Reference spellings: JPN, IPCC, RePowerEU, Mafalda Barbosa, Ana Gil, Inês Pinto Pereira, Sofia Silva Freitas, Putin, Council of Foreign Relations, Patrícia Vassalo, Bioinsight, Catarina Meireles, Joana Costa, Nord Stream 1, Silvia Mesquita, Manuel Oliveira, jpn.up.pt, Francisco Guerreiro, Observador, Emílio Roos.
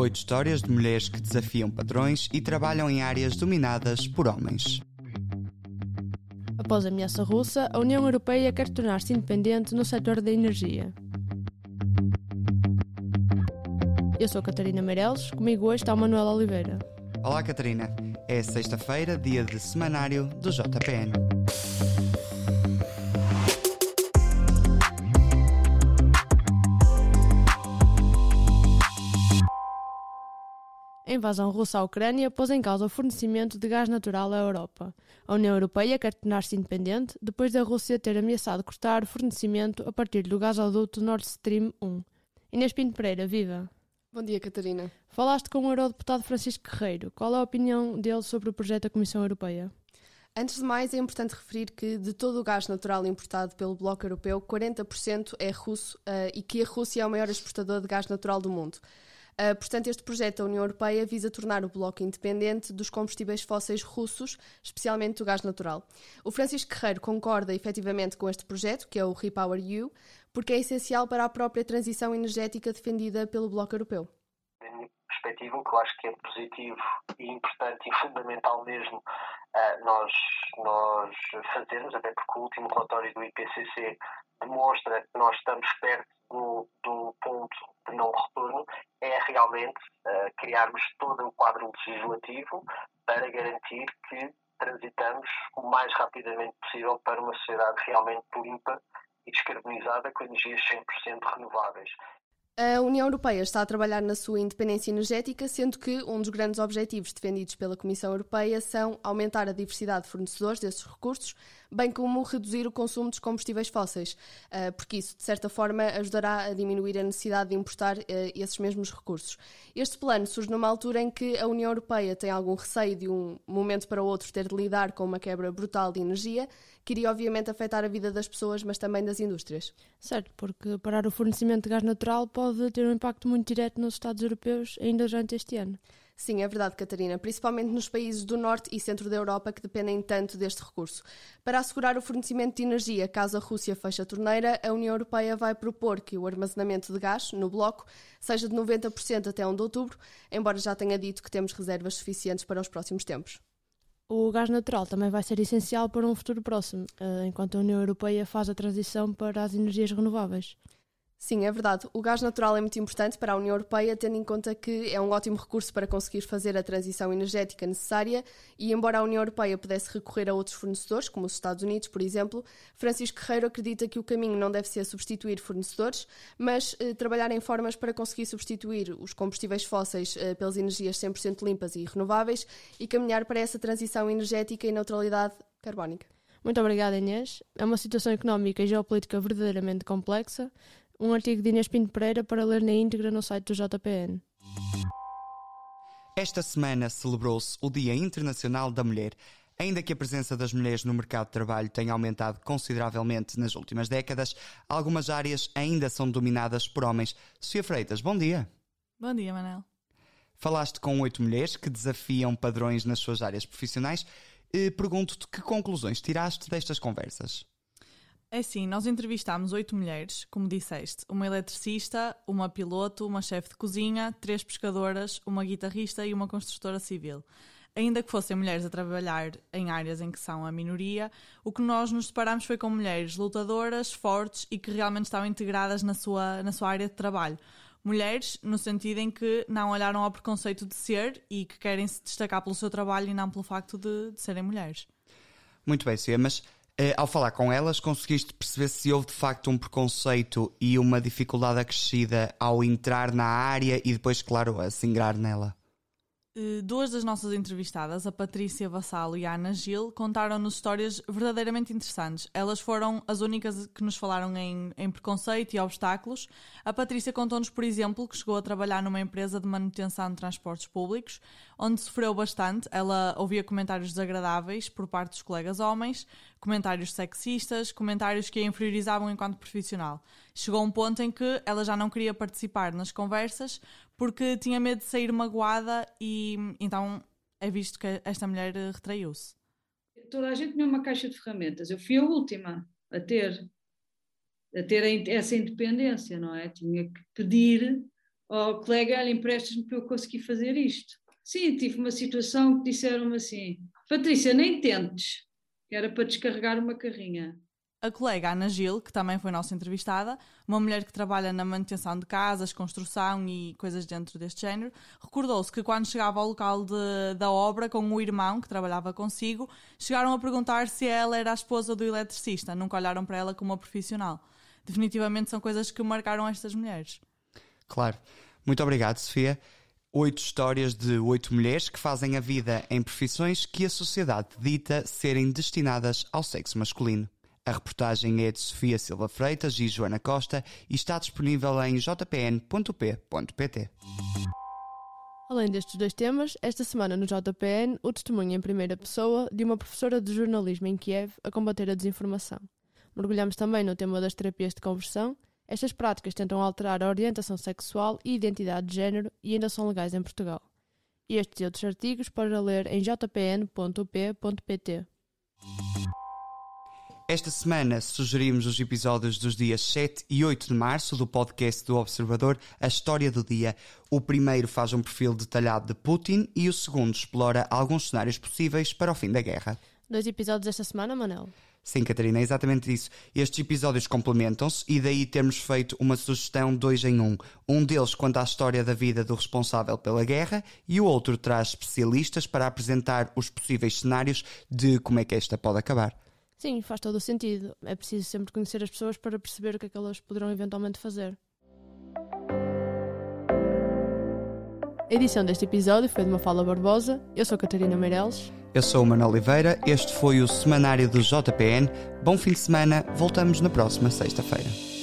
8 histórias de mulheres que desafiam padrões e trabalham em áreas dominadas por homens. Após a ameaça russa, a União Europeia quer tornar-se independente no setor da energia. Eu sou Catarina Meireles, comigo hoje está o Manuel Oliveira. Olá Catarina, é sexta-feira, dia de semanário do JPN. A invasão russa à Ucrânia pôs em causa o fornecimento de gás natural à Europa. A União Europeia quer tornar-se independente depois da Rússia ter ameaçado cortar o fornecimento a partir do gasoduto Nord Stream 1. Inês Pinto Pereira, viva! Bom dia, Catarina. Falaste com o eurodeputado Francisco Guerreiro. Qual é a opinião dele sobre o projeto da Comissão Europeia? Antes de mais, é importante referir que de todo o gás natural importado pelo Bloco Europeu, 40% é russo e que a Rússia é o maior exportador de gás natural do mundo. Portanto, este projeto da União Europeia visa tornar o Bloco independente dos combustíveis fósseis russos, especialmente do gás natural. O Francisco Guerreiro concorda efetivamente com este projeto, que é o RePowerEU, porque é essencial para a própria transição energética defendida pelo Bloco Europeu. Da minha perspectiva, o que eu acho que é positivo e importante e fundamental mesmo nós fazermos, até porque o último relatório do IPCC demonstra que nós estamos perto do ponto de não retorno, é realmente criarmos todo o quadro legislativo para garantir que transitamos o mais rapidamente possível para uma sociedade realmente limpa e descarbonizada com energias 100% renováveis. A União Europeia está a trabalhar na sua independência energética, sendo que um dos grandes objetivos defendidos pela Comissão Europeia são aumentar a diversidade de fornecedores desses recursos, bem como reduzir o consumo dos combustíveis fósseis, porque isso, de certa forma, ajudará a diminuir a necessidade de importar esses mesmos recursos. Este plano surge numa altura em que a União Europeia tem algum receio de um momento para o outro ter de lidar com uma quebra brutal de energia, que iria obviamente afetar a vida das pessoas, mas também das indústrias. Certo, porque parar o fornecimento de gás natural pode ter um impacto muito direto nos Estados europeus ainda durante este ano. Sim, é verdade, Catarina, principalmente nos países do norte e centro da Europa que dependem tanto deste recurso. Para assegurar o fornecimento de energia, caso a Rússia feche a torneira, a União Europeia vai propor que o armazenamento de gás, no bloco, seja de 90% até 1 de outubro, embora já tenha dito que temos reservas suficientes para os próximos tempos. O gás natural também vai ser essencial para um futuro próximo, enquanto a União Europeia faz a transição para as energias renováveis. Sim, é verdade. O gás natural é muito importante para a União Europeia, tendo em conta que é um ótimo recurso para conseguir fazer a transição energética necessária e, embora a União Europeia pudesse recorrer a outros fornecedores, como os Estados Unidos, por exemplo, Francisco Guerreiro acredita que o caminho não deve ser substituir fornecedores, mas trabalhar em formas para conseguir substituir os combustíveis fósseis pelas energias 100% limpas e renováveis e caminhar para essa transição energética e neutralidade carbónica. Muito obrigada, Inês. É uma situação económica e geopolítica verdadeiramente complexa. Um artigo de Inês Pinto Pereira para ler na íntegra no site do JPN. Esta semana celebrou-se o Dia Internacional da Mulher. Ainda que a presença das mulheres no mercado de trabalho tenha aumentado consideravelmente nas últimas décadas, algumas áreas ainda são dominadas por homens. Sofia Freitas, bom dia. Bom dia, Manuel. Falaste com 8 mulheres que desafiam padrões nas suas áreas profissionais. Pergunto-te que conclusões tiraste destas conversas? É sim, nós entrevistámos 8 mulheres, como disseste, uma eletricista, uma piloto, uma chefe de cozinha, 3 pescadoras, uma guitarrista e uma construtora civil. Ainda que fossem mulheres a trabalhar em áreas em que são a minoria, o que nós nos deparámos foi com mulheres lutadoras, fortes e que realmente estavam integradas na sua área de trabalho. Mulheres no sentido em que não olharam ao preconceito de ser e que querem se destacar pelo seu trabalho e não pelo facto de serem mulheres. Muito bem, Cia, mas... Ao falar com elas, conseguiste perceber se houve de facto um preconceito e uma dificuldade acrescida ao entrar na área e depois, claro, a se ingrar nela? 2 das nossas entrevistadas, a Patrícia Vassalo e a Ana Gil, contaram-nos histórias verdadeiramente interessantes. Elas foram as únicas que nos falaram em preconceito e obstáculos. A Patrícia contou-nos, por exemplo, que chegou a trabalhar numa empresa de manutenção de transportes públicos, onde sofreu bastante. Ela ouvia comentários desagradáveis por parte dos colegas homens, comentários sexistas, comentários que a inferiorizavam enquanto profissional. Chegou um ponto em que ela já não queria participar nas conversas porque tinha medo de sair magoada e então é visto que esta mulher retraiu-se. Toda a gente tinha uma caixa de ferramentas. Eu fui a última a ter essa independência, não é? Tinha que pedir oh colega, olha, emprestas-me para eu conseguir fazer isto. Sim, tive uma situação que disseram-me assim, Patrícia, nem tentes, que era para descarregar uma carrinha. A colega Ana Gil, que também foi nossa entrevistada, uma mulher que trabalha na manutenção de casas, construção e coisas dentro deste género, recordou-se que quando chegava ao local da obra com o irmão, que trabalhava consigo, chegaram a perguntar se ela era a esposa do eletricista, nunca olharam para ela como uma profissional. Definitivamente são coisas que marcaram estas mulheres. Claro. Muito obrigado, Sofia. 8 histórias de 8 mulheres que fazem a vida em profissões que a sociedade dita serem destinadas ao sexo masculino. A reportagem é de Sofia Silva Freitas e Joana Costa e está disponível em jpn.up.pt. Além destes dois temas, esta semana no JPN, o testemunho em primeira pessoa de uma professora de jornalismo em Kiev a combater a desinformação. Mergulhamos também no tema das terapias de conversão. Estas práticas tentam alterar a orientação sexual e identidade de género e ainda são legais em Portugal. Estes e outros artigos para ler em jpn.up.pt. Esta semana sugerimos os episódios dos dias 7 e 8 de março do podcast do Observador, A História do Dia. O primeiro faz um perfil detalhado de Putin e o segundo explora alguns cenários possíveis para o fim da guerra. 2 episódios esta semana, Manel? Sim, Catarina, é exatamente isso. Estes episódios complementam-se e daí temos feito uma sugestão 2 em 1. Um deles conta a história da vida do responsável pela guerra e o outro traz especialistas para apresentar os possíveis cenários de como é que esta pode acabar. Sim, faz todo o sentido. É preciso sempre conhecer as pessoas para perceber o que é que elas poderão eventualmente fazer. A edição deste episódio foi de Mafalda Barbosa. Eu sou Catarina Meireles. Eu sou o Manuel Oliveira. Este foi o Semanário do JPN. Bom fim de semana. Voltamos na próxima sexta-feira.